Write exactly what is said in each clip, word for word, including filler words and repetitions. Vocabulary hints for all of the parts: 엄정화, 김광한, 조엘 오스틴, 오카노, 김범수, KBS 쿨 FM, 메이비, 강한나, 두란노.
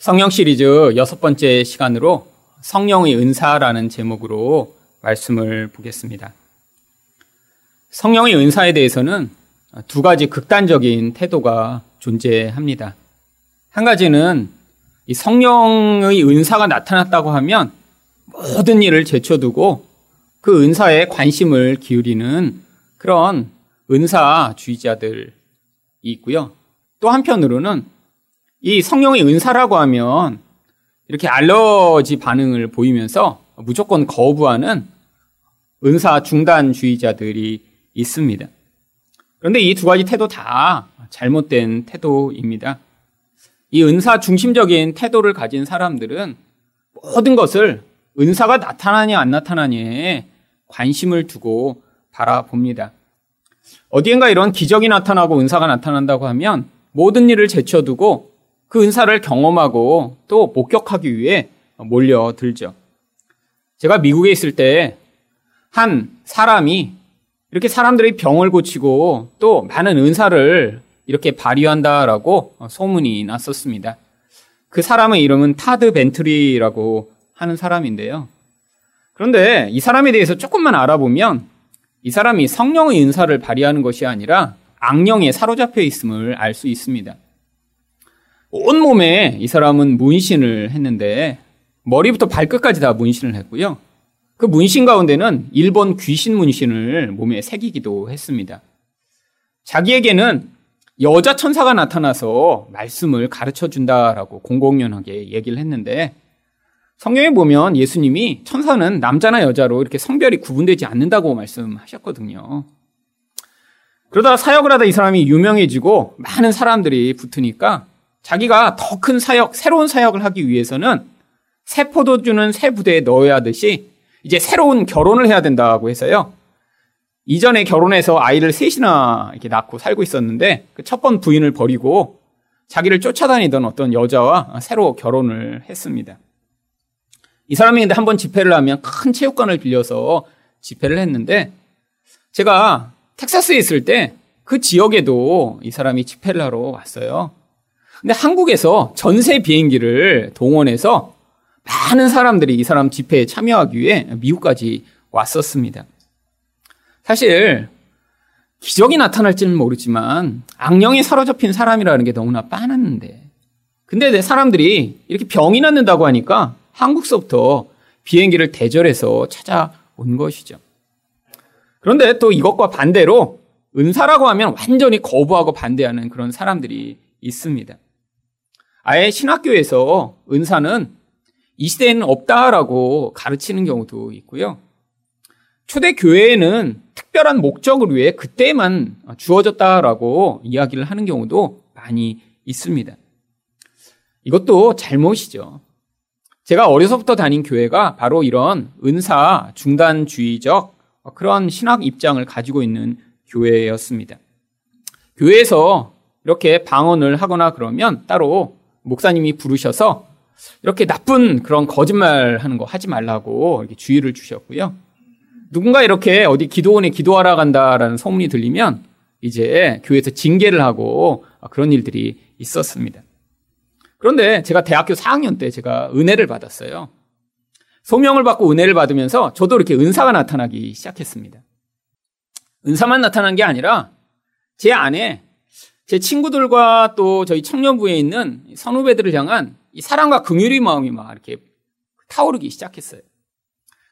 성령 시리즈 여섯 번째 시간으로 성령의 은사라는 제목으로 말씀을 보겠습니다. 성령의 은사에 대해서는 두 가지 극단적인 태도가 존재합니다. 한 가지는 이 성령의 은사가 나타났다고 하면 모든 일을 제쳐두고 그 은사에 관심을 기울이는 그런 은사주의자들이 있고요. 또 한편으로는 이 성령의 은사라고 하면 이렇게 알러지 반응을 보이면서 무조건 거부하는 은사 중단주의자들이 있습니다. 그런데 이 두 가지 태도 다 잘못된 태도입니다. 이 은사 중심적인 태도를 가진 사람들은 모든 것을 은사가 나타나냐 안 나타나냐에 관심을 두고 바라봅니다. 어디엔가 이런 기적이 나타나고 은사가 나타난다고 하면 모든 일을 제쳐두고 그 은사를 경험하고 또 목격하기 위해 몰려들죠. 제가 미국에 있을 때 한 사람이 이렇게 사람들의 병을 고치고 또 많은 은사를 이렇게 발휘한다라고 소문이 났었습니다. 그 사람의 이름은 타드 벤트리라고 하는 사람인데요. 그런데 이 사람에 대해서 조금만 알아보면 이 사람이 성령의 은사를 발휘하는 것이 아니라 악령에 사로잡혀 있음을 알 수 있습니다. 온몸에 이 사람은 문신을 했는데 머리부터 발끝까지 다 문신을 했고요. 그 문신 가운데는 일본 귀신 문신을 몸에 새기기도 했습니다. 자기에게는 여자 천사가 나타나서 말씀을 가르쳐준다라고 공공연하게 얘기를 했는데 성경에 보면 예수님이 천사는 남자나 여자로 이렇게 성별이 구분되지 않는다고 말씀하셨거든요. 그러다 사역을 하다 이 사람이 유명해지고 많은 사람들이 붙으니까 자기가 더 큰 사역, 새로운 사역을 하기 위해서는 새 포도주는 새 부대에 넣어야 하듯이 이제 새로운 결혼을 해야 된다고 해서요. 이전에 결혼해서 아이를 셋이나 이렇게 낳고 살고 있었는데 그 첫 번 부인을 버리고 자기를 쫓아다니던 어떤 여자와 새로 결혼을 했습니다. 이 사람이 근데 한번 집회를 하면 큰 체육관을 빌려서 집회를 했는데 제가 텍사스에 있을 때 그 지역에도 이 사람이 집회를 하러 왔어요. 근데 한국에서 전세 비행기를 동원해서 많은 사람들이 이 사람 집회에 참여하기 위해 미국까지 왔었습니다. 사실 기적이 나타날지는 모르지만 악령에 사로잡힌 사람이라는 게 너무나 빤한데 근데 사람들이 이렇게 병이 낫는다고 하니까 한국서부터 비행기를 대절해서 찾아온 것이죠. 그런데 또 이것과 반대로 은사라고 하면 완전히 거부하고 반대하는 그런 사람들이 있습니다. 아예 신학교에서 은사는 이 시대에는 없다라고 가르치는 경우도 있고요. 초대교회에는 특별한 목적을 위해 그때만 주어졌다라고 이야기를 하는 경우도 많이 있습니다. 이것도 잘못이죠. 제가 어려서부터 다닌 교회가 바로 이런 은사 중단주의적 그런 신학 입장을 가지고 있는 교회였습니다. 교회에서 이렇게 방언을 하거나 그러면 따로 목사님이 부르셔서 이렇게 나쁜 그런 거짓말 하는 거 하지 말라고 이렇게 주의를 주셨고요. 누군가 이렇게 어디 기도원에 기도하러 간다라는 소문이 들리면 이제 교회에서 징계를 하고 그런 일들이 있었습니다. 그런데 제가 대학교 사 학년 때 제가 은혜를 받았어요. 소명을 받고 은혜를 받으면서 저도 이렇게 은사가 나타나기 시작했습니다. 은사만 나타난 게 아니라 제 안에 제 친구들과 또 저희 청년부에 있는 선후배들을 향한 이 사랑과 긍휼의 마음이 막 이렇게 타오르기 시작했어요.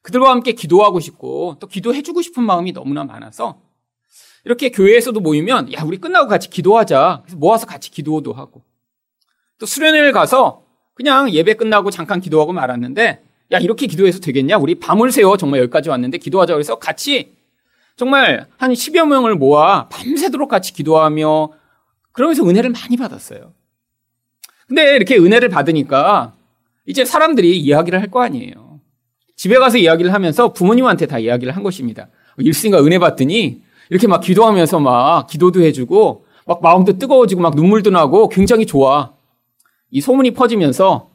그들과 함께 기도하고 싶고 또 기도해주고 싶은 마음이 너무나 많아서 이렇게 교회에서도 모이면 야, 우리 끝나고 같이 기도하자. 그래서 모아서 같이 기도도 하고 또 수련회를 가서 그냥 예배 끝나고 잠깐 기도하고 말았는데 야, 이렇게 기도해서 되겠냐? 우리 밤을 새워 정말 여기까지 왔는데 기도하자. 그래서 같이 정말 한 십여 명을 모아 밤새도록 같이 기도하며 그러면서 은혜를 많이 받았어요. 근데 이렇게 은혜를 받으니까 이제 사람들이 이야기를 할 거 아니에요. 집에 가서 이야기를 하면서 부모님한테 다 이야기를 한 것입니다. 일순간 은혜 받더니 이렇게 막 기도하면서 막 기도도 해주고 막 마음도 뜨거워지고 막 눈물도 나고 굉장히 좋아. 이 소문이 퍼지면서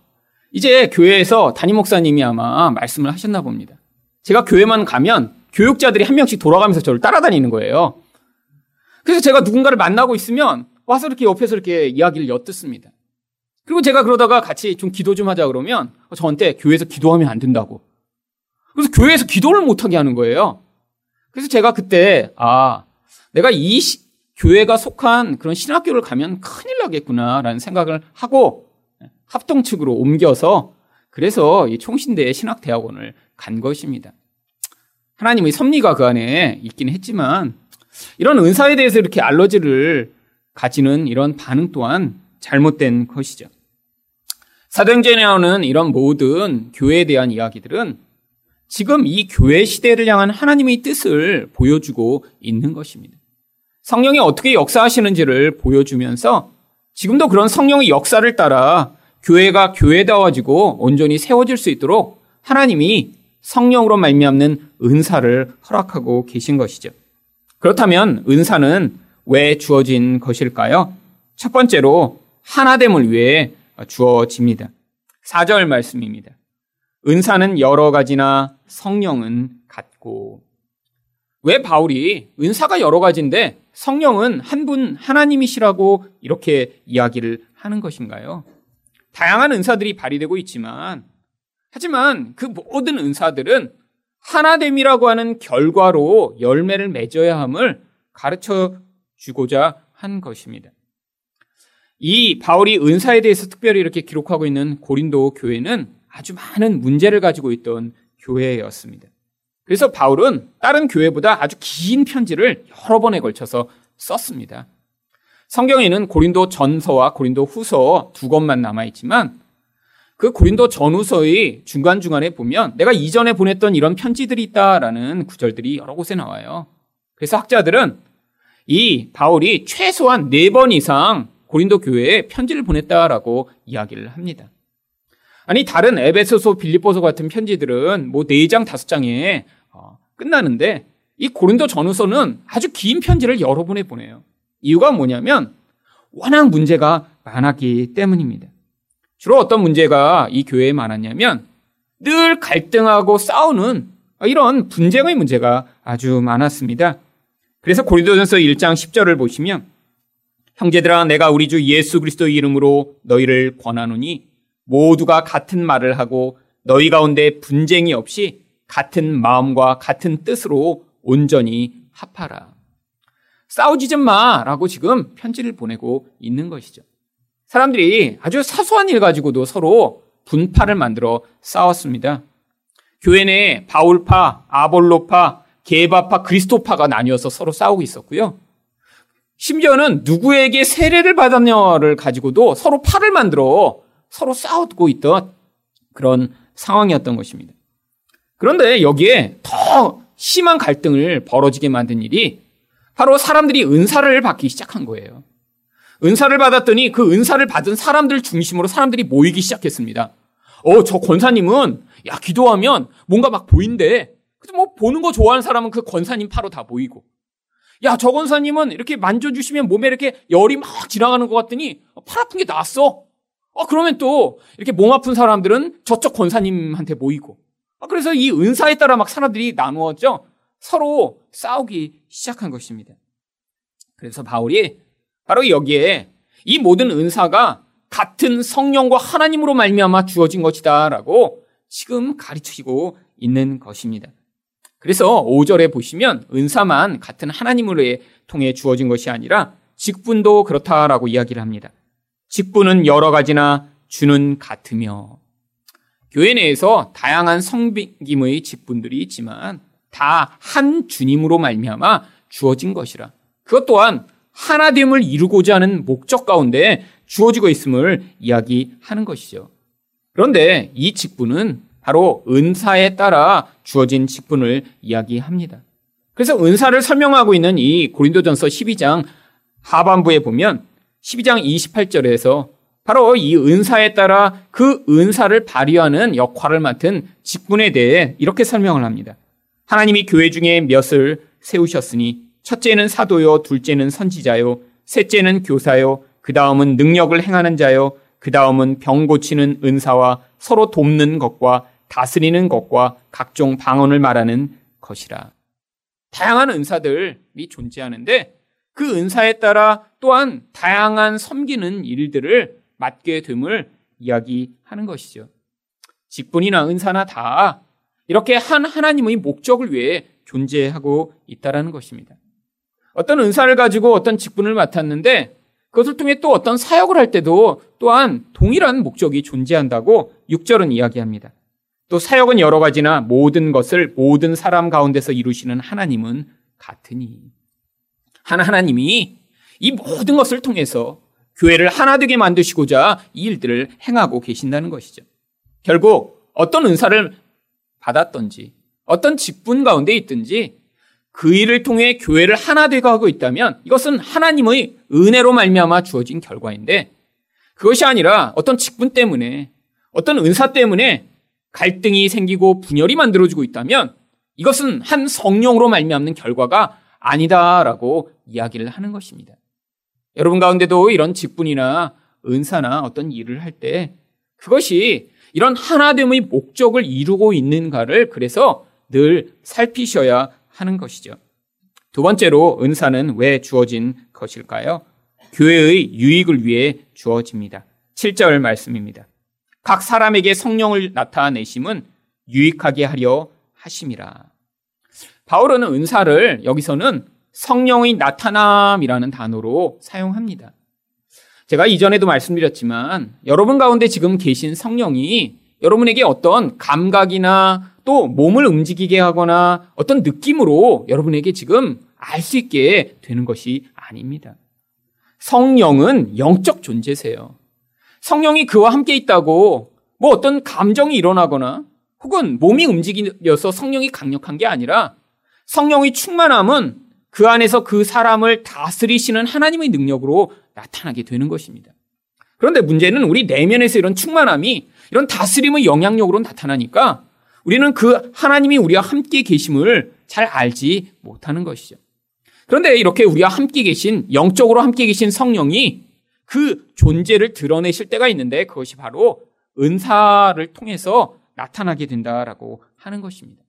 이제 교회에서 담임 목사님이 아마 말씀을 하셨나 봅니다. 제가 교회만 가면 교육자들이 한 명씩 돌아가면서 저를 따라다니는 거예요. 그래서 제가 누군가를 만나고 있으면 와서 이렇게 옆에서 이렇게 이야기를 엿듣습니다. 그리고 제가 그러다가 같이 좀 기도 좀 하자 그러면 저한테 교회에서 기도하면 안 된다고. 그래서 교회에서 기도를 못하게 하는 거예요. 그래서 제가 그때 아 내가 이 시, 교회가 속한 그런 신학교를 가면 큰일 나겠구나라는 생각을 하고 합동 측으로 옮겨서 그래서 이 총신대 신학대학원을 간 것입니다. 하나님의 섭리가 그 안에 있긴 했지만 이런 은사에 대해서 이렇게 알러지를 가지는 이런 반응 또한 잘못된 것이죠. 사도행전에 나오는 이런 모든 교회에 대한 이야기들은 지금 이 교회 시대를 향한 하나님의 뜻을 보여주고 있는 것입니다. 성령이 어떻게 역사하시는지를 보여주면서 지금도 그런 성령의 역사를 따라 교회가 교회다워지고 온전히 세워질 수 있도록 하나님이 성령으로 말미암는 은사를 허락하고 계신 것이죠. 그렇다면 은사는 왜 주어진 것일까요? 첫 번째로 하나됨을 위해 주어집니다. 사 절 말씀입니다. 은사는 여러 가지나 성령은 같고. 왜 바울이 은사가 여러 가지인데 성령은 한 분 하나님이시라고 이렇게 이야기를 하는 것인가요? 다양한 은사들이 발휘되고 있지만 하지만 그 모든 은사들은 하나됨이라고 하는 결과로 열매를 맺어야 함을 가르쳐 주고자 한 것입니다. 이 바울이 은사에 대해서 특별히 이렇게 기록하고 있는 고린도 교회는 아주 많은 문제를 가지고 있던 교회였습니다. 그래서 바울은 다른 교회보다 아주 긴 편지를 여러 번에 걸쳐서 썼습니다. 성경에는 고린도 전서와 고린도 후서 두 권만 남아있지만 그 고린도 전후서의 중간중간에 보면 내가 이전에 보냈던 이런 편지들이 있다라는 구절들이 여러 곳에 나와요. 그래서 학자들은 이 바울이 최소한 네 번 이상 고린도 교회에 편지를 보냈다라고 이야기를 합니다. 아니 다른 에베소서, 빌립보서 같은 편지들은 뭐 네 장, 다섯 장에 어, 끝나는데 이 고린도 전후서는 아주 긴 편지를 여러 번에 보내요. 이유가 뭐냐면 워낙 문제가 많았기 때문입니다. 주로 어떤 문제가 이 교회에 많았냐면 늘 갈등하고 싸우는 이런 분쟁의 문제가 아주 많았습니다. 그래서 고린도전서 일 장 십 절을 보시면 형제들아 내가 우리 주 예수 그리스도의 이름으로 너희를 권하노니 모두가 같은 말을 하고 너희 가운데 분쟁이 없이 같은 마음과 같은 뜻으로 온전히 합하라. 싸우지 좀 마라고 지금 편지를 보내고 있는 것이죠. 사람들이 아주 사소한 일 가지고도 서로 분파를 만들어 싸웠습니다. 교회 내에 바울파, 아볼로파, 게바파, 그리스도파가 나뉘어서 서로 싸우고 있었고요. 심지어는 누구에게 세례를 받았냐를 가지고도 서로 파를 만들어 서로 싸우고 있던 그런 상황이었던 것입니다. 그런데 여기에 더 심한 갈등을 벌어지게 만든 일이 바로 사람들이 은사를 받기 시작한 거예요. 은사를 받았더니 그 은사를 받은 사람들 중심으로 사람들이 모이기 시작했습니다. 어, 저 권사님은 야 기도하면 뭔가 막 보인대. 그래서 뭐 보는 거 좋아하는 사람은 그 권사님 파로 다 모이고, 야 저 권사님은 이렇게 만져주시면 몸에 이렇게 열이 막 지나가는 것 같더니 팔 아픈 게 나았어. 어, 그러면 또 이렇게 몸 아픈 사람들은 저쪽 권사님한테 모이고. 어, 그래서 이 은사에 따라 막 사람들이 나누어져 서로 싸우기 시작한 것입니다. 그래서 바울이 바로 여기에 이 모든 은사가 같은 성령과 하나님으로 말미암아 주어진 것이다라고 지금 가르치고 있는 것입니다. 그래서 오 절에 보시면 은사만 같은 하나님으로 통해 주어진 것이 아니라 직분도 그렇다라고 이야기를 합니다. 직분은 여러 가지나 주는 같으며. 교회 내에서 다양한 섬김의 직분들이 있지만 다 한 주님으로 말미암아 주어진 것이라. 그것 또한 하나됨을 이루고자 하는 목적 가운데 주어지고 있음을 이야기하는 것이죠. 그런데 이 직분은 바로 은사에 따라 주어진 직분을 이야기합니다. 그래서 은사를 설명하고 있는 이 고린도전서 십이 장 하반부에 보면 십이 장 이십팔 절에서 바로 이 은사에 따라 그 은사를 발휘하는 역할을 맡은 직분에 대해 이렇게 설명을 합니다. 하나님이 교회 중에 몇을 세우셨으니 첫째는 사도요, 둘째는 선지자요, 셋째는 교사요, 그 다음은 능력을 행하는 자요, 그 다음은 병 고치는 은사와 서로 돕는 것과 다스리는 것과 각종 방언을 말하는 것이라. 다양한 은사들이 존재하는데 그 은사에 따라 또한 다양한 섬기는 일들을 맡게 됨을 이야기하는 것이죠. 직분이나 은사나 다 이렇게 한 하나님의 목적을 위해 존재하고 있다라는 것입니다. 어떤 은사를 가지고 어떤 직분을 맡았는데 그것을 통해 또 어떤 사역을 할 때도 또한 동일한 목적이 존재한다고 육 절은 이야기합니다. 또 사역은 여러 가지나 모든 것을 모든 사람 가운데서 이루시는 하나님은 같으니, 한 하나님이 이 모든 것을 통해서 교회를 하나 되게 만드시고자 이 일들을 행하고 계신다는 것이죠. 결국 어떤 은사를 받았던지 어떤 직분 가운데 있든지 그 일을 통해 교회를 하나 되게 하고 있다면 이것은 하나님의 은혜로 말미암아 주어진 결과인데, 그것이 아니라 어떤 직분 때문에 어떤 은사 때문에 갈등이 생기고 분열이 만들어지고 있다면 이것은 한 성령으로 말미암는 결과가 아니다라고 이야기를 하는 것입니다. 여러분 가운데도 이런 직분이나 은사나 어떤 일을 할 때 그것이 이런 하나됨의 목적을 이루고 있는가를 그래서 늘 살피셔야 하는 것이죠. 두 번째로, 은사는 왜 주어진 것일까요? 교회의 유익을 위해 주어집니다. 칠 절 말씀입니다. 각 사람에게 성령을 나타내심은 유익하게 하려 하심이라. 바울은 은사를 여기서는 성령의 나타남이라는 단어로 사용합니다. 제가 이전에도 말씀드렸지만 여러분 가운데 지금 계신 성령이 여러분에게 어떤 감각이나 또 몸을 움직이게 하거나 어떤 느낌으로 여러분에게 지금 알 수 있게 되는 것이 아닙니다. 성령은 영적 존재세요. 성령이 그와 함께 있다고 뭐 어떤 감정이 일어나거나 혹은 몸이 움직여서 성령이 강력한 게 아니라, 성령의 충만함은 그 안에서 그 사람을 다스리시는 하나님의 능력으로 나타나게 되는 것입니다. 그런데 문제는 우리 내면에서 이런 충만함이 이런 다스림의 영향력으로 나타나니까 우리는 그 하나님이 우리와 함께 계심을 잘 알지 못하는 것이죠. 그런데 이렇게 우리와 함께 계신, 영적으로 함께 계신 성령이 그 존재를 드러내실 때가 있는데 그것이 바로 은사를 통해서 나타나게 된다라고 하는 것입니다.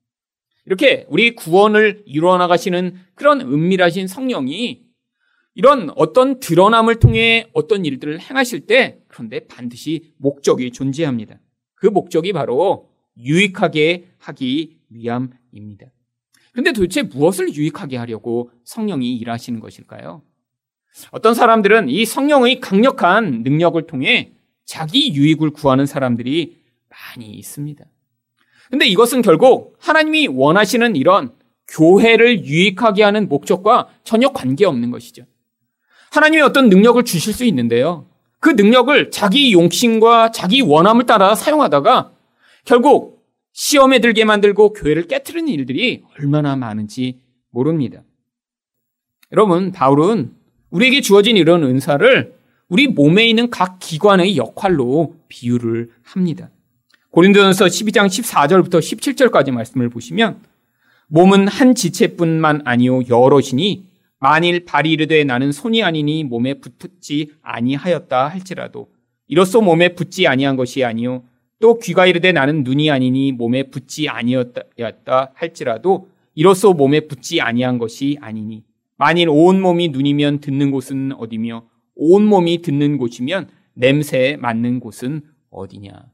이렇게 우리 구원을 이루어 나가시는 그런 은밀하신 성령이 이런 어떤 드러남을 통해 어떤 일들을 행하실 때 그런데 반드시 목적이 존재합니다. 그 목적이 바로 유익하게 하기 위함입니다. 그런데 도대체 무엇을 유익하게 하려고 성령이 일하시는 것일까요? 어떤 사람들은 이 성령의 강력한 능력을 통해 자기 유익을 구하는 사람들이 많이 있습니다. 근데 이것은 결국 하나님이 원하시는 이런 교회를 유익하게 하는 목적과 전혀 관계없는 것이죠. 하나님이 어떤 능력을 주실 수 있는데요, 그 능력을 자기 용신과 자기 원함을 따라 사용하다가 결국 시험에 들게 만들고 교회를 깨트리는 일들이 얼마나 많은지 모릅니다. 여러분, 바울은 우리에게 주어진 이런 은사를 우리 몸에 있는 각 기관의 역할로 비유를 합니다. 고린도전서 십이 장 십사 절부터 십칠 절까지 말씀을 보시면, 몸은 한 지체뿐만 아니요 여럿이니 만일 발이 이르되 나는 손이 아니니 몸에 붙지 아니하였다 할지라도 이로써 몸에 붙지 아니한 것이 아니요 또 귀가 이르되 나는 눈이 아니니 몸에 붙지 아니었다 할지라도 이로써 몸에 붙지 아니한 것이 아니니 만일 온 몸이 눈이면 듣는 곳은 어디며 온 몸이 듣는 곳이면 냄새에 맡는 곳은 어디냐.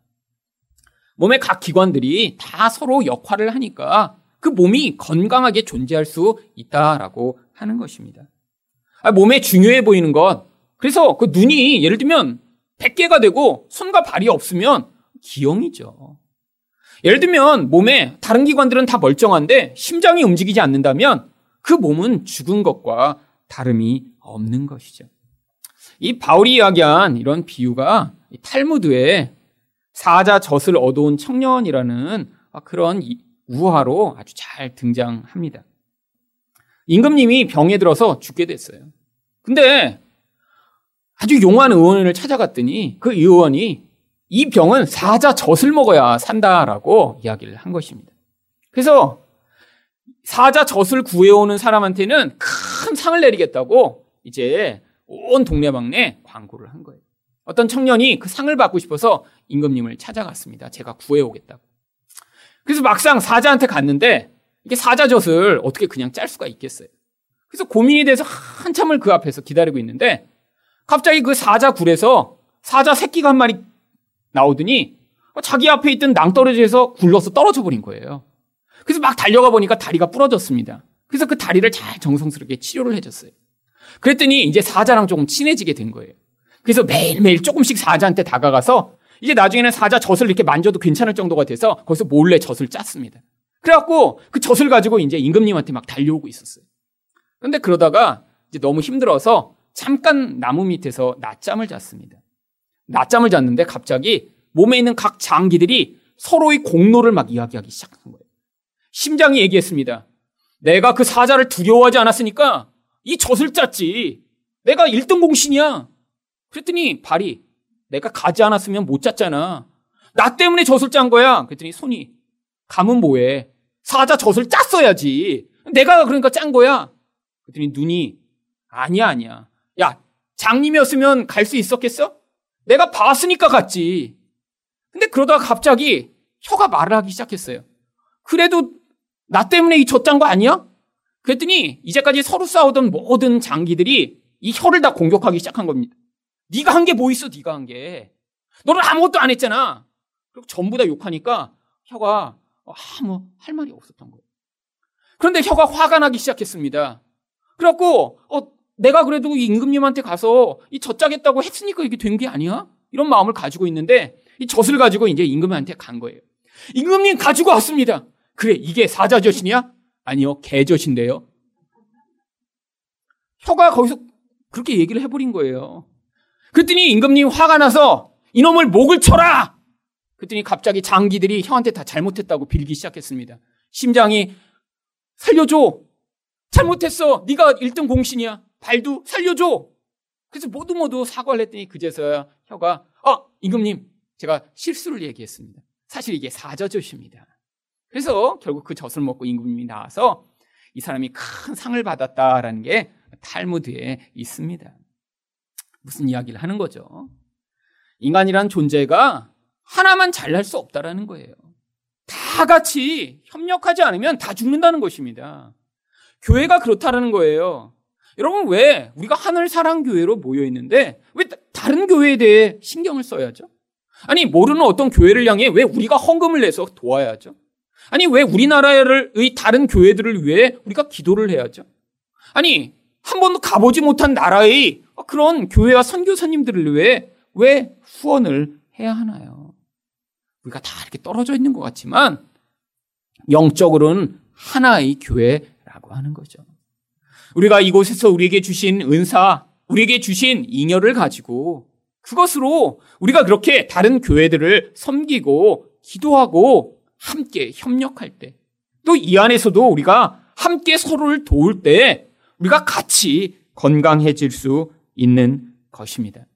몸의 각 기관들이 다 서로 역할을 하니까 그 몸이 건강하게 존재할 수 있다라고 하는 것입니다. 아, 몸에 중요해 보이는 것, 그래서 그 눈이 예를 들면 백 개가 되고 손과 발이 없으면 기형이죠. 예를 들면 몸에 다른 기관들은 다 멀쩡한데 심장이 움직이지 않는다면 그 몸은 죽은 것과 다름이 없는 것이죠. 이 바울이 이야기한 이런 비유가 이 탈무드에 사자 젖을 얻어온 청년이라는 그런 우화로 아주 잘 등장합니다. 임금님이 병에 들어서 죽게 됐어요. 근데 아주 용한 의원을 찾아갔더니 그 의원이 이 병은 사자 젖을 먹어야 산다라고 이야기를 한 것입니다. 그래서 사자 젖을 구해오는 사람한테는 큰 상을 내리겠다고 이제 온 동네방네 광고를 한 거예요. 어떤 청년이 그 상을 받고 싶어서 임금님을 찾아갔습니다. 제가 구해오겠다고. 그래서 막상 사자한테 갔는데 이게 사자젖을 어떻게 그냥 짤 수가 있겠어요. 그래서 고민이 돼서 한참을 그 앞에서 기다리고 있는데 갑자기 그 사자굴에서 사자 새끼가 한 마리 나오더니 자기 앞에 있던 낭떠러지에서 굴러서 떨어져 버린 거예요. 그래서 막 달려가 보니까 다리가 부러졌습니다. 그래서 그 다리를 잘 정성스럽게 치료를 해줬어요. 그랬더니 이제 사자랑 조금 친해지게 된 거예요. 그래서 매일매일 조금씩 사자한테 다가가서 이제 나중에는 사자 젖을 이렇게 만져도 괜찮을 정도가 돼서 거기서 몰래 젖을 짰습니다. 그래갖고 그 젖을 가지고 이제 임금님한테 막 달려오고 있었어요. 그런데 그러다가 이제 너무 힘들어서 잠깐 나무 밑에서 낮잠을 잤습니다. 낮잠을 잤는데 갑자기 몸에 있는 각 장기들이 서로의 공로를 막 이야기하기 시작한 거예요. 심장이 얘기했습니다. 내가 그 사자를 두려워하지 않았으니까 이 젖을 짰지. 내가 일 등 공신이야. 그랬더니 발이, 내가 가지 않았으면 못 짰잖아. 나 때문에 젖을 짠 거야. 그랬더니 손이, 감은 뭐해? 사자 젖을 짰어야지. 내가 그러니까 짠 거야. 그랬더니 눈이, 아니야 아니야. 야, 장님이었으면 갈 수 있었겠어? 내가 봤으니까 갔지. 근데 그러다가 갑자기 혀가 말을 하기 시작했어요. 그래도 나 때문에 이 젖 짠 거 아니야? 그랬더니 이제까지 서로 싸우던 모든 장기들이 이 혀를 다 공격하기 시작한 겁니다. 네가 한 게 뭐 있어? 네가 한 게. 너는 아무것도 안 했잖아. 그리고 전부 다 욕하니까 혀가 아무 할 말이 없었던 거예요. 그런데 혀가 화가 나기 시작했습니다. 그래갖고 어, 내가 그래도 이 임금님한테 가서 이 젖 짜겠다고 했으니까 이게 된 게 아니야? 이런 마음을 가지고 있는데 이 젖을 가지고 이제 임금한테 간 거예요. 임금님 가지고 왔습니다. 그래, 이게 사자 젖이냐? 아니요, 개 젖인데요. 혀가 거기서 그렇게 얘기를 해버린 거예요. 그랬더니 임금님 화가 나서 이놈을 목을 쳐라! 그랬더니 갑자기 장기들이 형한테 다 잘못했다고 빌기 시작했습니다. 심장이 살려줘! 잘못했어! 네가 일 등 공신이야! 발도 살려줘! 그래서 모두 모두 사과를 했더니 그제서야 혀가 아! 임금님! 제가 실수를 얘기했습니다. 사실 이게 사자젖입니다. 그래서 결국 그 젖을 먹고 임금님이 나와서 이 사람이 큰 상을 받았다라는 게 탈무드에 있습니다. 무슨 이야기를 하는 거죠? 인간이란 존재가 하나만 잘날 수 없다라는 거예요. 다 같이 협력하지 않으면 다 죽는다는 것입니다. 교회가 그렇다라는 거예요. 여러분, 왜 우리가 하늘사랑교회로 모여있는데 왜 다른 교회에 대해 신경을 써야죠? 아니, 모르는 어떤 교회를 향해 왜 우리가 헌금을 내서 도와야죠? 아니, 왜 우리나라의 다른 교회들을 위해 우리가 기도를 해야죠? 아니, 한 번도 가보지 못한 나라의 그런 교회와 선교사님들을 위해 왜 후원을 해야 하나요? 우리가 다 이렇게 떨어져 있는 것 같지만 영적으로는 하나의 교회라고 하는 거죠. 우리가 이곳에서 우리에게 주신 은사, 우리에게 주신 잉여를 가지고 그것으로 우리가 그렇게 다른 교회들을 섬기고 기도하고 함께 협력할 때, 또 이 안에서도 우리가 함께 서로를 도울 때 우리가 같이 건강해질 수 있는 것입니다.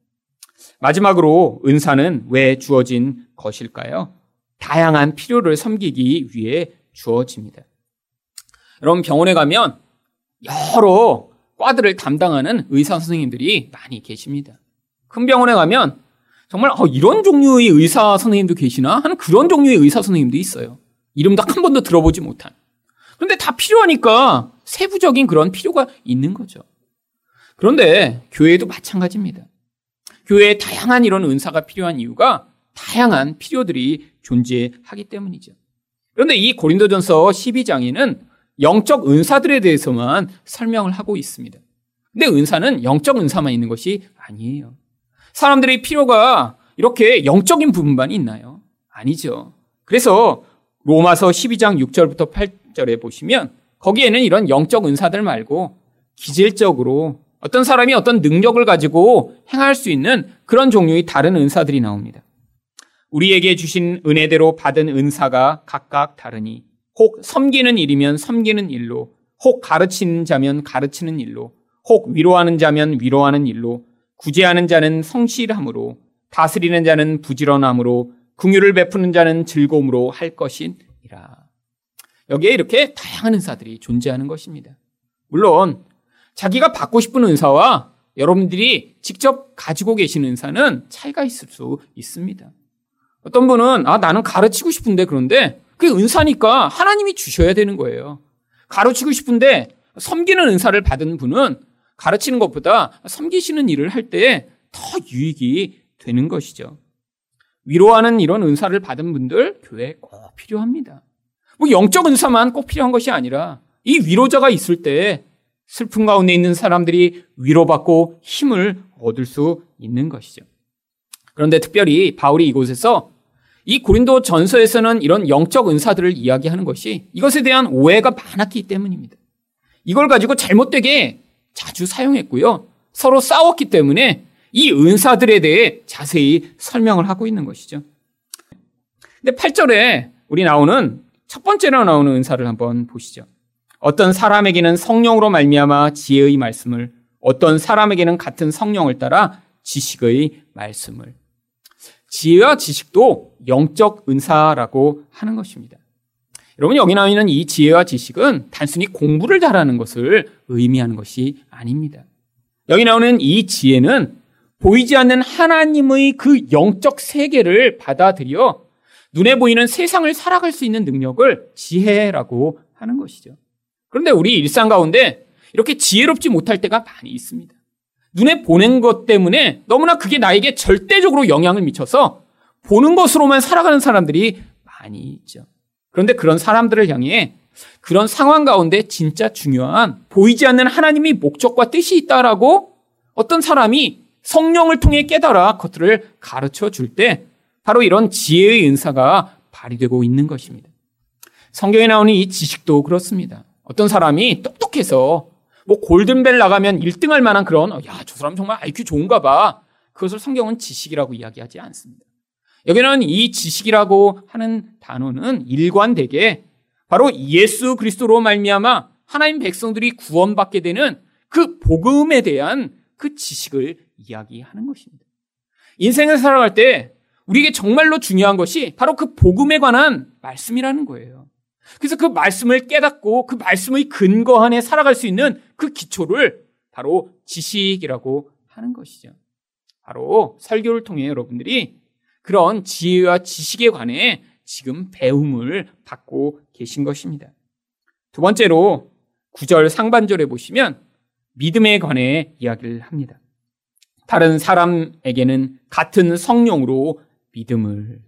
마지막으로 은사는 왜 주어진 것일까요? 다양한 필요를 섬기기 위해 주어집니다. 여러분, 병원에 가면 여러 과들을 담당하는 의사 선생님들이 많이 계십니다. 큰 병원에 가면 정말 어, 이런 종류의 의사 선생님도 계시나 하는 그런 종류의 의사 선생님도 있어요. 이름도 한 번도 들어보지 못한. 그런데 다 필요하니까 세부적인 그런 필요가 있는 거죠. 그런데 교회도 마찬가지입니다. 교회에 다양한 이런 은사가 필요한 이유가 다양한 필요들이 존재하기 때문이죠. 그런데 이 고린도전서 십이 장에는 영적 은사들에 대해서만 설명을 하고 있습니다. 근데 은사는 영적 은사만 있는 것이 아니에요. 사람들의 필요가 이렇게 영적인 부분만 있나요? 아니죠. 그래서 로마서 십이 장 육 절부터 팔 절에 보시면 거기에는 이런 영적 은사들 말고 기질적으로 어떤 사람이 어떤 능력을 가지고 행할 수 있는 그런 종류의 다른 은사들이 나옵니다. 우리에게 주신 은혜대로 받은 은사가 각각 다르니 혹 섬기는 일이면 섬기는 일로, 혹 가르치는 자면 가르치는 일로, 혹 위로하는 자면 위로하는 일로, 구제하는 자는 성실함으로, 다스리는 자는 부지런함으로, 긍휼을 베푸는 자는 즐거움으로 할 것이니라. 여기에 이렇게 다양한 은사들이 존재하는 것입니다. 물론 자기가 받고 싶은 은사와 여러분들이 직접 가지고 계신 은사는 차이가 있을 수 있습니다. 어떤 분은 아, 나는 가르치고 싶은데 그런데 그게 은사니까 하나님이 주셔야 되는 거예요. 가르치고 싶은데 섬기는 은사를 받은 분은 가르치는 것보다 섬기시는 일을 할 때 더 유익이 되는 것이죠. 위로하는 이런 은사를 받은 분들 교회에 꼭 필요합니다. 뭐 영적 은사만 꼭 필요한 것이 아니라 이 위로자가 있을 때 슬픔 가운데 있는 사람들이 위로받고 힘을 얻을 수 있는 것이죠. 그런데 특별히 바울이 이곳에서 이 고린도 전서에서는 이런 영적 은사들을 이야기하는 것이 이것에 대한 오해가 많았기 때문입니다. 이걸 가지고 잘못되게 자주 사용했고요. 서로 싸웠기 때문에 이 은사들에 대해 자세히 설명을 하고 있는 것이죠. 근데 팔 절에 우리 나오는 첫 번째로 나오는 은사를 한번 보시죠. 어떤 사람에게는 성령으로 말미암아 지혜의 말씀을, 어떤 사람에게는 같은 성령을 따라 지식의 말씀을. 지혜와 지식도 영적 은사라고 하는 것입니다. 여러분, 여기 나와 있는 이 지혜와 지식은 단순히 공부를 잘하는 것을 의미하는 것이 아닙니다. 여기 나오는 이 지혜는 보이지 않는 하나님의 그 영적 세계를 받아들여 눈에 보이는 세상을 살아갈 수 있는 능력을 지혜라고 하는 것이죠. 그런데 우리 일상 가운데 이렇게 지혜롭지 못할 때가 많이 있습니다. 눈에 보는 것 때문에 너무나 그게 나에게 절대적으로 영향을 미쳐서 보는 것으로만 살아가는 사람들이 많이 있죠. 그런데 그런 사람들을 향해 그런 상황 가운데 진짜 중요한 보이지 않는 하나님의 목적과 뜻이 있다라고 어떤 사람이 성령을 통해 깨달아 그것들을 가르쳐 줄 때 바로 이런 지혜의 은사가 발휘되고 있는 것입니다. 성경에 나오는 이 지식도 그렇습니다. 어떤 사람이 똑똑해서 뭐 골든벨 나가면 일 등 할 만한 그런 야, 저 사람 정말 아이큐 좋은가 봐. 그것을 성경은 지식이라고 이야기하지 않습니다. 여기는 이 지식이라고 하는 단어는 일관되게 바로 예수 그리스도로 말미암아 하나님 백성들이 구원받게 되는 그 복음에 대한 그 지식을 이야기하는 것입니다. 인생을 살아갈 때 우리에게 정말로 중요한 것이 바로 그 복음에 관한 말씀이라는 거예요. 그래서 그 말씀을 깨닫고 그 말씀의 근거 안에 살아갈 수 있는 그 기초를 바로 지식이라고 하는 것이죠. 바로 설교를 통해 여러분들이 그런 지혜와 지식에 관해 지금 배움을 받고 계신 것입니다. 두 번째로 구 절 상반절에 보시면 믿음에 관해 이야기를 합니다. 다른 사람에게는 같은 성령으로 믿음을.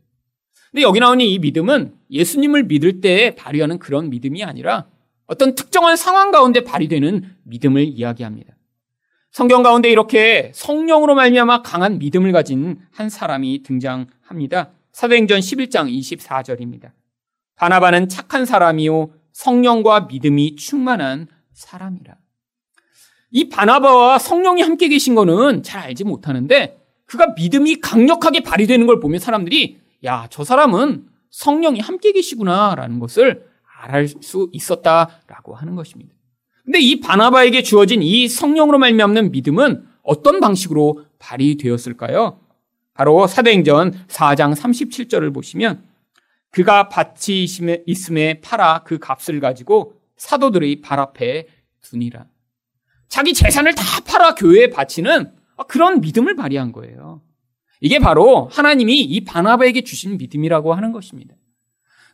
근데 여기 나오는 이 믿음은 예수님을 믿을 때 발휘하는 그런 믿음이 아니라 어떤 특정한 상황 가운데 발휘되는 믿음을 이야기합니다. 성경 가운데 이렇게 성령으로 말미암아 강한 믿음을 가진 한 사람이 등장합니다. 사도행전 십일 장 이십사 절입니다. 바나바는 착한 사람이요 성령과 믿음이 충만한 사람이라. 이 바나바와 성령이 함께 계신 거는 잘 알지 못하는데 그가 믿음이 강력하게 발휘되는 걸 보면 사람들이 야, 저 사람은 성령이 함께 계시구나라는 것을 알 수 있었다라고 하는 것입니다. 근데 이 바나바에게 주어진 이 성령으로 말미암는 믿음은 어떤 방식으로 발휘되었을까요? 바로 사도행전 사 장 삼십칠 절을 보시면 그가 밭이 있음에 팔아 그 값을 가지고 사도들의 발 앞에 두니라. 자기 재산을 다 팔아 교회에 바치는 그런 믿음을 발휘한 거예요. 이게 바로 하나님이 이 바나바에게 주신 믿음이라고 하는 것입니다.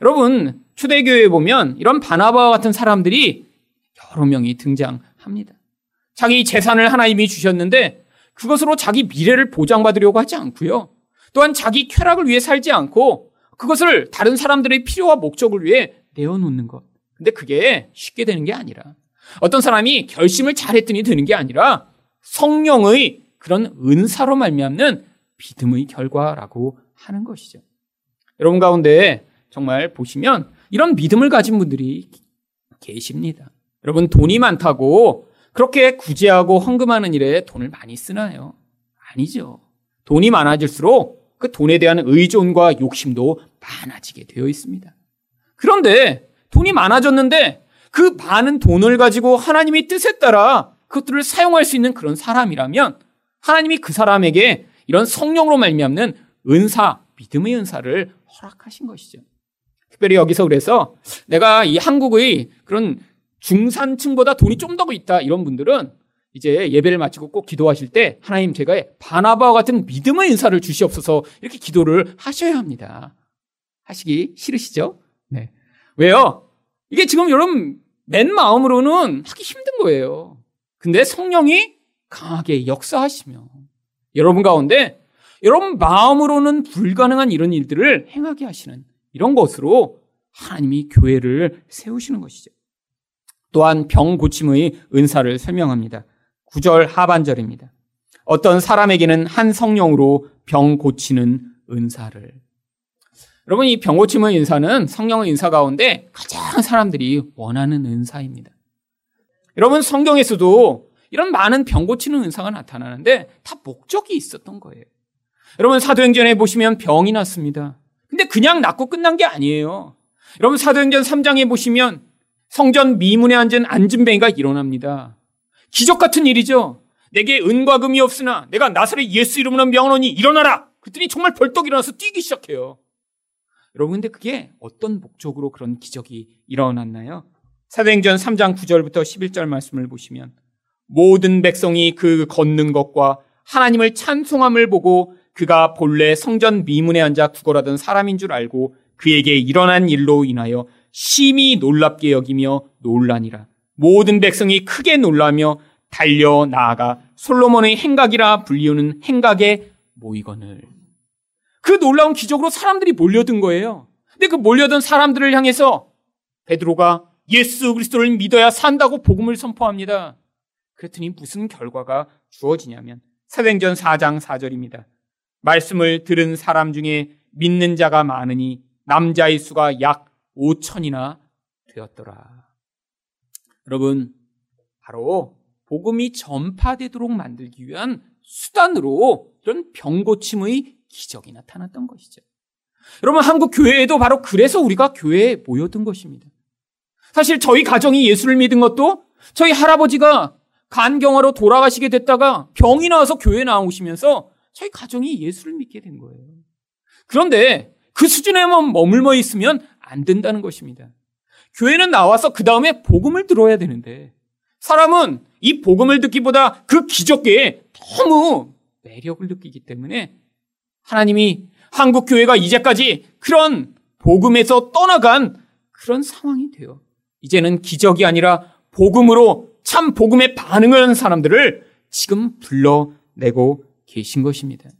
여러분, 초대교회에 보면 이런 바나바와 같은 사람들이 여러 명이 등장합니다. 자기 재산을 하나님이 주셨는데 그것으로 자기 미래를 보장받으려고 하지 않고요. 또한 자기 쾌락을 위해 살지 않고 그것을 다른 사람들의 필요와 목적을 위해 내어놓는 것. 근데 그게 쉽게 되는 게 아니라 어떤 사람이 결심을 잘했더니 되는 게 아니라 성령의 그런 은사로 말미암는 믿음의 결과라고 하는 것이죠. 여러분 가운데 정말 보시면 이런 믿음을 가진 분들이 계십니다. 여러분, 돈이 많다고 그렇게 구제하고 헌금하는 일에 돈을 많이 쓰나요? 아니죠. 돈이 많아질수록 그 돈에 대한 의존과 욕심도 많아지게 되어 있습니다. 그런데 돈이 많아졌는데 그 많은 돈을 가지고 하나님의 뜻에 따라 그것들을 사용할 수 있는 그런 사람이라면 하나님이 그 사람에게 이런 성령으로 말미암는 은사, 믿음의 은사를 허락하신 것이죠. 특별히 여기서 그래서 내가 이 한국의 그런 중산층보다 돈이 좀 더 있다 이런 분들은 이제 예배를 마치고 꼭 기도하실 때 하나님 제가 바나바와 같은 믿음의 은사를 주시옵소서 이렇게 기도를 하셔야 합니다. 하시기 싫으시죠? 네. 왜요? 이게 지금 여러분 맨 마음으로는 하기 힘든 거예요. 근데 성령이 강하게 역사하시며 여러분 가운데 여러분 마음으로는 불가능한 이런 일들을 행하게 하시는 이런 것으로 하나님이 교회를 세우시는 것이죠. 또한 병 고침의 은사를 설명합니다. 구 절 하반절입니다. 어떤 사람에게는 한 성령으로 병 고치는 은사를. 여러분 이 병 고침의 은사는 성령의 은사 가운데 가장 사람들이 원하는 은사입니다. 여러분 성경에서도 이런 많은 병 고치는 은사가 나타나는데 다 목적이 있었던 거예요. 여러분 사도행전에 보시면 병이 났습니다. 근데 그냥 낫고 끝난 게 아니에요. 여러분 사도행전 삼 장에 보시면 성전 미문에 앉은 안진뱅이가 일어납니다. 기적 같은 일이죠. 내게 은과 금이 없으나 내가 나사렛 예수 이름으로 명하노니 일어나라. 그랬더니 정말 벌떡 일어나서 뛰기 시작해요. 여러분 근데 그게 어떤 목적으로 그런 기적이 일어났나요? 사도행전 삼 장 구 절부터 십일 절 말씀을 보시면 모든 백성이 그 걷는 것과 하나님을 찬송함을 보고 그가 본래 성전 미문에 앉아 구걸하던 사람인 줄 알고 그에게 일어난 일로 인하여 심히 놀랍게 여기며 놀라니라. 모든 백성이 크게 놀라며 달려 나아가 솔로몬의 행각이라 불리우는 행각에 모이거늘. 그 놀라운 기적으로 사람들이 몰려든 거예요. 근데 그 몰려든 사람들을 향해서 베드로가 예수 그리스도를 믿어야 산다고 복음을 선포합니다. 그랬더니 무슨 결과가 주어지냐면 사도행전 사 장 사 절입니다. 말씀을 들은 사람 중에 믿는 자가 많으니 남자의 수가 약 오천이나 되었더라. 여러분 바로 복음이 전파되도록 만들기 위한 수단으로 이런 병고침의 기적이 나타났던 것이죠. 여러분 한국 교회에도 바로 그래서 우리가 교회에 모여든 것입니다. 사실 저희 가정이 예수를 믿은 것도 저희 할아버지가 간경화로 돌아가시게 됐다가 병이 나와서 교회에 나오시면서 저희 가정이 예수를 믿게 된 거예요. 그런데 그 수준에만 머물러 있으면 안 된다는 것입니다. 교회는 나와서 그 다음에 복음을 들어야 되는데 사람은 이 복음을 듣기보다 그 기적에 너무 매력을 느끼기 때문에 하나님이 한국 교회가 이제까지 그런 복음에서 떠나간 그런 상황이 돼요. 이제는 기적이 아니라 복음으로 참 복음에 반응을 하는 사람들을 지금 불러내고 계신 것입니다.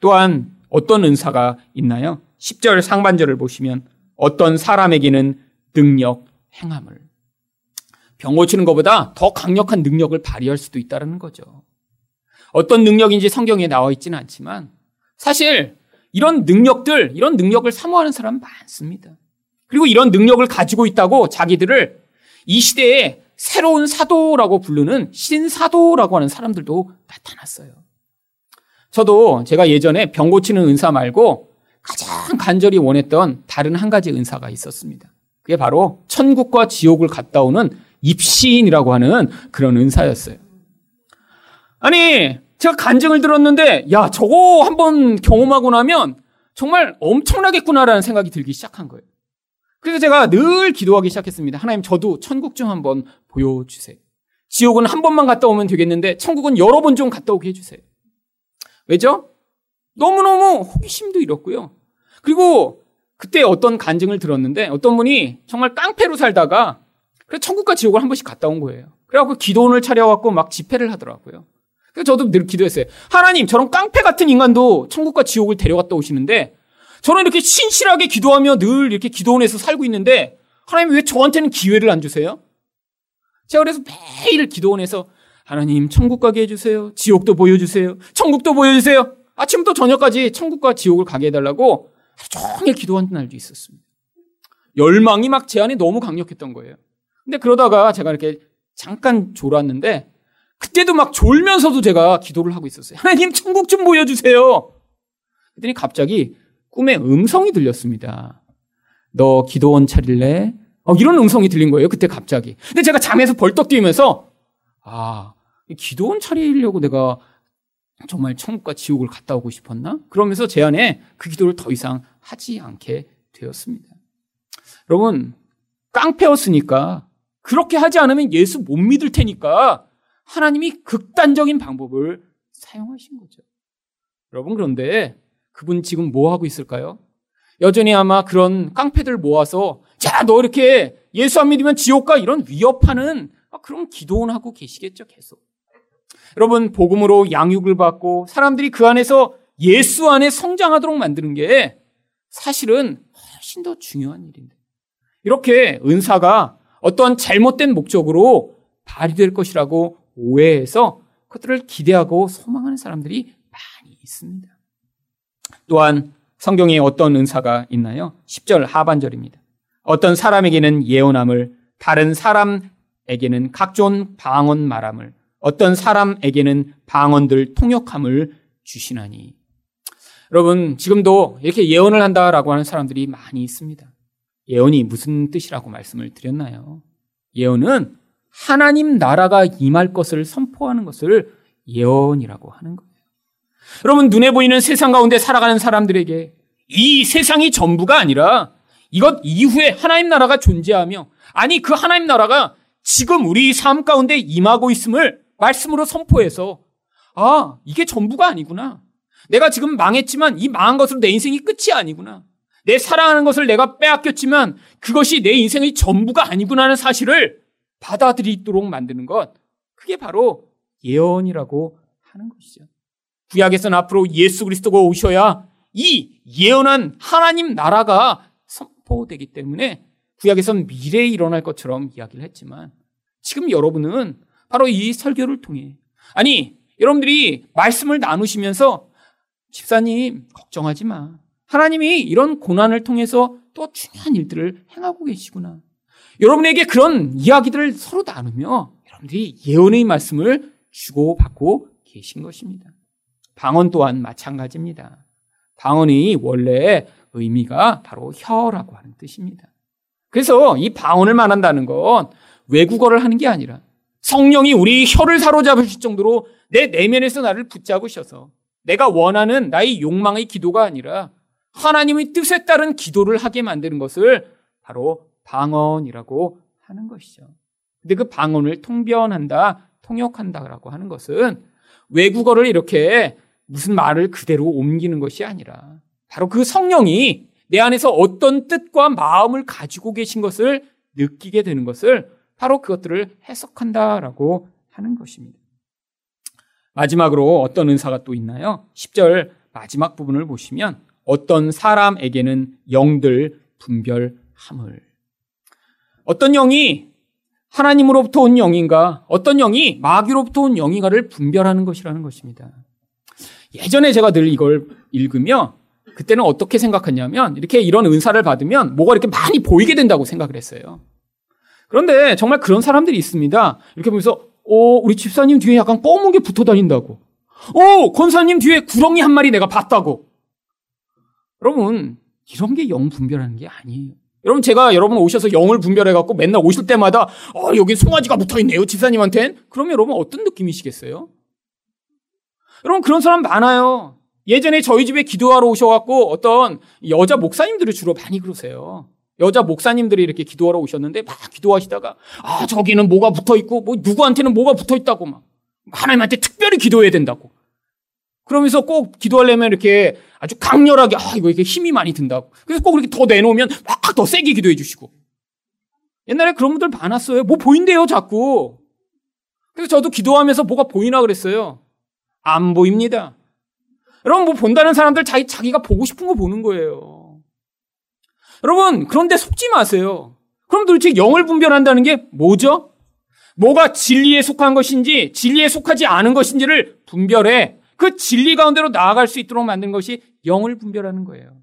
또한 어떤 은사가 있나요? 십 절 상반절을 보시면 어떤 사람에게는 능력 행함을. 병 고치는 것보다 더 강력한 능력을 발휘할 수도 있다는 거죠. 어떤 능력인지 성경에 나와 있지는 않지만 사실 이런 능력들, 이런 능력을 사모하는 사람은 많습니다. 그리고 이런 능력을 가지고 있다고 자기들을 이 시대에 새로운 사도라고 부르는 신사도라고 하는 사람들도 나타났어요. 저도 제가 예전에 병 고치는 은사 말고 가장 간절히 원했던 다른 한 가지 은사가 있었습니다. 그게 바로 천국과 지옥을 갔다 오는 입시인이라고 하는 그런 은사였어요. 아니 제가 간증을 들었는데 야 저거 한번 경험하고 나면 정말 엄청나겠구나라는 생각이 들기 시작한 거예요. 그래서 제가 늘 기도하기 시작했습니다. 하나님 저도 천국 좀 한번 보여주세요. 지옥은 한 번만 갔다 오면 되겠는데 천국은 여러 번 좀 갔다 오게 해주세요. 왜죠? 너무너무 호기심도 잃었고요. 그리고 그때 어떤 간증을 들었는데 어떤 분이 정말 깡패로 살다가 그래서 천국과 지옥을 한 번씩 갔다 온 거예요. 그래갖고 기도원을 차려갖고 막 집회를 하더라고요. 그래서 저도 늘 기도했어요. 하나님 저런 깡패 같은 인간도 천국과 지옥을 데려갔다 오시는데 저는 이렇게 신실하게 기도하며 늘 이렇게 기도원에서 살고 있는데 하나님 왜 저한테는 기회를 안 주세요? 제가 그래서 매일 기도원에서 하나님 천국 가게 해주세요. 지옥도 보여주세요. 천국도 보여주세요. 아침부터 저녁까지 천국과 지옥을 가게 해달라고 하루 종일 기도한 날도 있었습니다. 열망이 막 제 안에 너무 강력했던 거예요. 근데 그러다가 제가 이렇게 잠깐 졸았는데 그때도 막 졸면서도 제가 기도를 하고 있었어요. 하나님 천국 좀 보여주세요. 그랬더니 갑자기 꿈에 음성이 들렸습니다. 너 기도원 차릴래? 어, 이런 음성이 들린 거예요. 그때 갑자기. 근데 제가 잠에서 벌떡 뛰면서 아 기도원 차리려고 내가 정말 천국과 지옥을 갔다 오고 싶었나? 그러면서 제 안에 그 기도를 더 이상 하지 않게 되었습니다. 여러분 깡패였으니까 그렇게 하지 않으면 예수 못 믿을 테니까 하나님이 극단적인 방법을 사용하신 거죠. 여러분 그런데 그분 지금 뭐 하고 있을까요? 여전히 아마 그런 깡패들 모아서 자, 너 이렇게 예수 안 믿으면 지옥 가 이런 위협하는 그런 기도는 하고 계시겠죠, 계속. 여러분 복음으로 양육을 받고 사람들이 그 안에서 예수 안에 성장하도록 만드는 게 사실은 훨씬 더 중요한 일인데, 이렇게 은사가 어떤 잘못된 목적으로 발휘될 것이라고 오해해서 그것들을 기대하고 소망하는 사람들이 많이 있습니다. 또한 성경에 어떤 은사가 있나요? 십 절 하반절입니다. 어떤 사람에게는 예언함을, 다른 사람에게는 각종 방언 말함을, 어떤 사람에게는 방언들 통역함을 주시나니. 여러분, 지금도 이렇게 예언을 한다라고 하는 사람들이 많이 있습니다. 예언이 무슨 뜻이라고 말씀을 드렸나요? 예언은 하나님 나라가 임할 것을 선포하는 것을 예언이라고 하는 거예요. 여러분, 눈에 보이는 세상 가운데 살아가는 사람들에게 이 세상이 전부가 아니라 이것 이후에 하나님 나라가 존재하며, 아니 그 하나님 나라가 지금 우리 삶 가운데 임하고 있음을 말씀으로 선포해서, 아, 이게 전부가 아니구나. 내가 지금 망했지만 이 망한 것으로 내 인생이 끝이 아니구나. 내 사랑하는 것을 내가 빼앗겼지만 그것이 내 인생의 전부가 아니구나 하는 사실을 받아들이도록 만드는 것, 그게 바로 예언이라고 하는 것이죠. 구약에서는 앞으로 예수 그리스도가 오셔야 이 예언한 하나님 나라가 선포되기 때문에 구약에서는 미래에 일어날 것처럼 이야기를 했지만, 지금 여러분은 바로 이 설교를 통해, 아니 여러분들이 말씀을 나누시면서 집사님 걱정하지 마, 하나님이 이런 고난을 통해서 또 중요한 일들을 행하고 계시구나, 여러분에게 그런 이야기들을 서로 나누며 여러분들이 예언의 말씀을 주고받고 계신 것입니다. 방언 또한 마찬가지입니다. 방언의 원래 의미가 바로 혀라고 하는 뜻입니다. 그래서 이 방언을 말한다는 건 외국어를 하는 게 아니라 성령이 우리 혀를 사로잡으실 정도로 내 내면에서 나를 붙잡으셔서 내가 원하는 나의 욕망의 기도가 아니라 하나님의 뜻에 따른 기도를 하게 만드는 것을 바로 방언이라고 하는 것이죠. 근데 그 방언을 통변한다, 통역한다라고 하는 것은 외국어를 이렇게 무슨 말을 그대로 옮기는 것이 아니라 바로 그 성령이 내 안에서 어떤 뜻과 마음을 가지고 계신 것을 느끼게 되는 것을, 바로 그것들을 해석한다라고 하는 것입니다. 마지막으로 어떤 은사가 또 있나요? 십 절 마지막 부분을 보시면 어떤 사람에게는 영들 분별함을. 어떤 영이 하나님으로부터 온 영인가, 어떤 영이 마귀로부터 온 영인가를 분별하는 것이라는 것입니다. 예전에 제가 늘 이걸 읽으며 그때는 어떻게 생각했냐면, 이렇게 이런 은사를 받으면 뭐가 이렇게 많이 보이게 된다고 생각을 했어요. 그런데 정말 그런 사람들이 있습니다. 이렇게 보면서 어, 우리 집사님 뒤에 약간 검은 게 붙어 다닌다고, 어, 권사님 뒤에 구렁이 한 마리 내가 봤다고. 여러분, 이런 게 영 분별하는 게 아니에요. 여러분, 제가 여러분 오셔서 영을 분별해갖고 맨날 오실 때마다 어, 여기 송아지가 붙어있네요, 집사님한테는. 그러면 여러분 어떤 느낌이시겠어요? 여러분, 그런 사람 많아요. 예전에 저희 집에 기도하러 오셔갖고 어떤 여자 목사님들이 주로 많이 그러세요. 여자 목사님들이 이렇게 기도하러 오셨는데 막 기도하시다가 아, 저기는 뭐가 붙어있고 뭐 누구한테는 뭐가 붙어있다고 막 하나님한테 특별히 기도해야 된다고. 그러면서 꼭 기도하려면 이렇게 아주 강렬하게, 아, 이거 이렇게 힘이 많이 든다고. 그래서 꼭 이렇게 더 내놓으면 막 더 세게 기도해 주시고. 옛날에 그런 분들 많았어요. 뭐 보인대요, 자꾸. 그래서 저도 기도하면서 뭐가 보이나 그랬어요. 안 보입니다. 여러분, 뭐 본다는 사람들 자기, 자기가 보고 싶은 거 보는 거예요. 여러분, 그런데 속지 마세요. 그럼 도대체 영을 분별한다는 게 뭐죠? 뭐가 진리에 속한 것인지, 진리에 속하지 않은 것인지를 분별해 그 진리 가운데로 나아갈 수 있도록 만든 것이 영을 분별하는 거예요.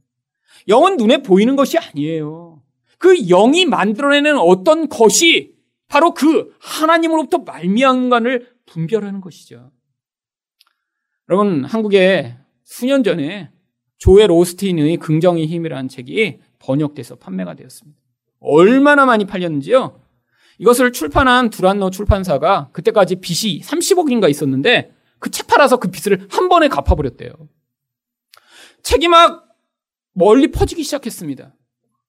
영은 눈에 보이는 것이 아니에요. 그 영이 만들어내는 어떤 것이 바로 그 하나님으로부터 말미암은 것을 분별하는 것이죠. 여러분, 한국에 수년 전에 조엘 오스틴의 긍정의 힘이라는 책이 번역돼서 판매가 되었습니다. 얼마나 많이 팔렸는지요? 이것을 출판한 두란노 출판사가 그때까지 빚이 삼십억인가 있었는데 그 책 팔아서 그 빚을 한 번에 갚아버렸대요. 책이 막 멀리 퍼지기 시작했습니다.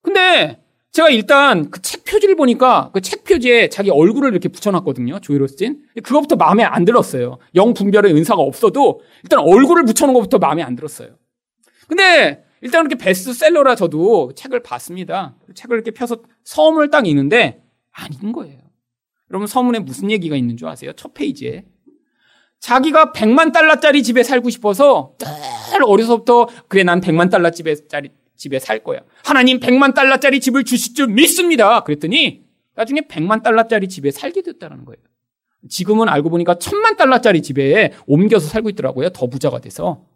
근데 제가 일단 그 책 표지를 보니까 그 책 표지에 자기 얼굴을 이렇게 붙여놨거든요, 조엘 오스틴. 그거부터 마음에 안 들었어요. 영 분별의 은사가 없어도 일단 얼굴을 붙여놓은 것부터 마음에 안 들었어요. 근데 일단 이렇게 베스트셀러라 저도 책을 봤습니다. 책을 이렇게 펴서 서문을 딱 읽는데 아닌 거예요. 여러분, 서문에 무슨 얘기가 있는 줄 아세요? 첫 페이지에 자기가 백만 달러짜리 집에 살고 싶어서 늘 어려서부터 그래 난 백만 달러 집에, 짜리, 집에 살 거야. 하나님 백만 달러짜리 집을 주실 줄 믿습니다. 그랬더니 나중에 백만 달러짜리 집에 살게 됐다는 거예요. 지금은 알고 보니까 천만 달러짜리 집에 옮겨서 살고 있더라고요. 더 부자가 돼서.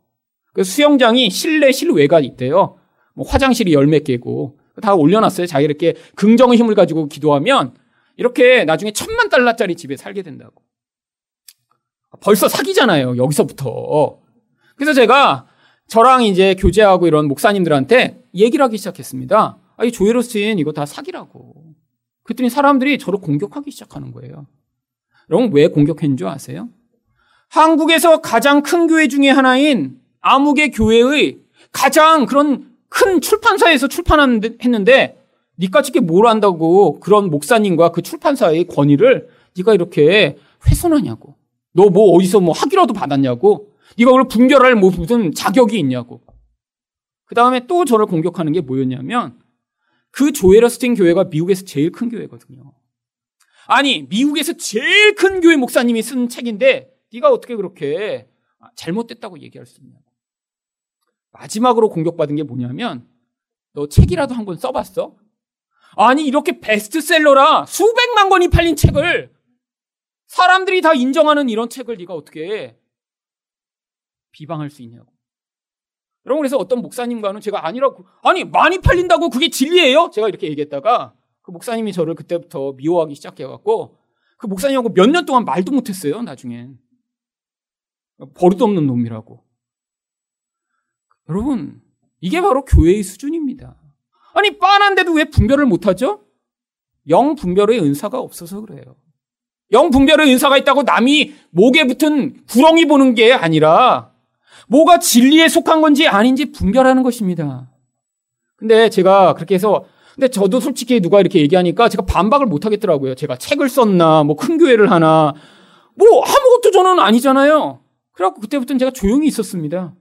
그래서 수영장이 실내 실외가 있대요. 뭐 화장실이 열몇 개고 다 올려놨어요. 자기 이렇게 긍정의 힘을 가지고 기도하면 이렇게 나중에 천만 달러짜리 집에 살게 된다고. 벌써 사기잖아요. 여기서부터. 그래서 제가 저랑 이제 교제하고 이런 목사님들한테 얘기를 하기 시작했습니다. 아니 조엘 오스틴 이거 다 사기라고. 그랬더니 사람들이 저를 공격하기 시작하는 거예요. 여러분 왜 공격했는 줄 아세요? 한국에서 가장 큰 교회 중에 하나인 암흑의 교회의 가장 그런 큰 출판사에서 출판했는데 니까지 게 뭘 안다고 그런 목사님과 그 출판사의 권위를 니가 이렇게 훼손하냐고. 너 뭐 어디서 뭐 학위라도 받았냐고. 니가 그걸 분별할 뭐 무슨 자격이 있냐고. 그 다음에 또 저를 공격하는 게 뭐였냐면 그 조엘 오스틴 교회가 미국에서 제일 큰 교회거든요. 아니 미국에서 제일 큰 교회 목사님이 쓴 책인데 니가 어떻게 그렇게 잘못됐다고 얘기할 수 있냐고. 마지막으로 공격받은 게 뭐냐면 너 책이라도 한 권 써봤어? 아니 이렇게 베스트셀러라 수백만 권이 팔린 책을 사람들이 다 인정하는 이런 책을 네가 어떻게 비방할 수 있냐고. 여러분 그래서 어떤 목사님과는 제가 아니라고 아니 많이 팔린다고 그게 진리예요? 제가 이렇게 얘기했다가 그 목사님이 저를 그때부터 미워하기 시작해갖고 그 목사님하고 몇 년 동안 말도 못했어요. 나중엔 버릇없는 놈이라고. 여러분 이게 바로 교회의 수준입니다. 아니 빤한데도 왜 분별을 못하죠? 영분별의 은사가 없어서 그래요. 영분별의 은사가 있다고 남이 목에 붙은 구렁이 보는 게 아니라 뭐가 진리에 속한 건지 아닌지 분별하는 것입니다. 근데 제가 그렇게 해서 근데 저도 솔직히 누가 이렇게 얘기하니까 제가 반박을 못하겠더라고요. 제가 책을 썼나 뭐 큰 교회를 하나 뭐 아무것도 저는 아니잖아요. 그래갖고 그때부터는 제가 조용히 있었습니다.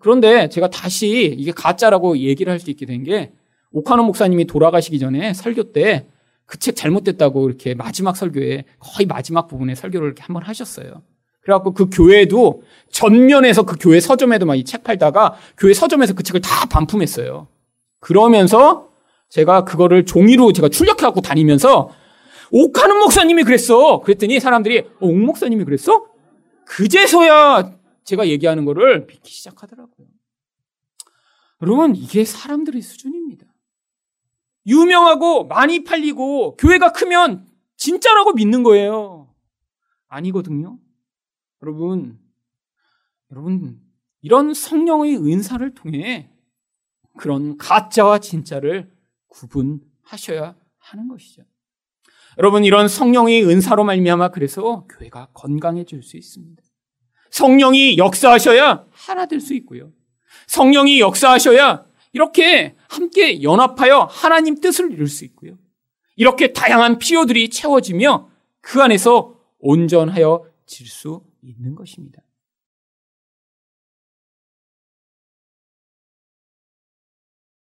그런데 제가 다시 이게 가짜라고 얘기를 할 수 있게 된 게 오카노 목사님이 돌아가시기 전에 설교 때 그 책 잘못됐다고 이렇게 마지막 설교에 거의 마지막 부분에 설교를 이렇게 한번 하셨어요. 그래갖고 그 교회도 전면에서 그 교회 서점에도 막 이 책 팔다가 교회 서점에서 그 책을 다 반품했어요. 그러면서 제가 그거를 종이로 제가 출력해갖고 다니면서 오카노 목사님이 그랬어. 그랬더니 사람들이 어, 옥 목사님이 그랬어? 그제서야 제가 얘기하는 거를 믿기 시작하더라고요. 여러분 이게 사람들의 수준입니다. 유명하고 많이 팔리고 교회가 크면 진짜라고 믿는 거예요. 아니거든요. 여러분 여러분 이런 성령의 은사를 통해 그런 가짜와 진짜를 구분하셔야 하는 것이죠. 여러분 이런 성령의 은사로 말미암아 그래서 교회가 건강해질 수 있습니다. 성령이 역사하셔야 하나 될 수 있고요. 성령이 역사하셔야 이렇게 함께 연합하여 하나님 뜻을 이룰 수 있고요. 이렇게 다양한 필요들이 채워지며 그 안에서 온전하여 질 수 있는 것입니다.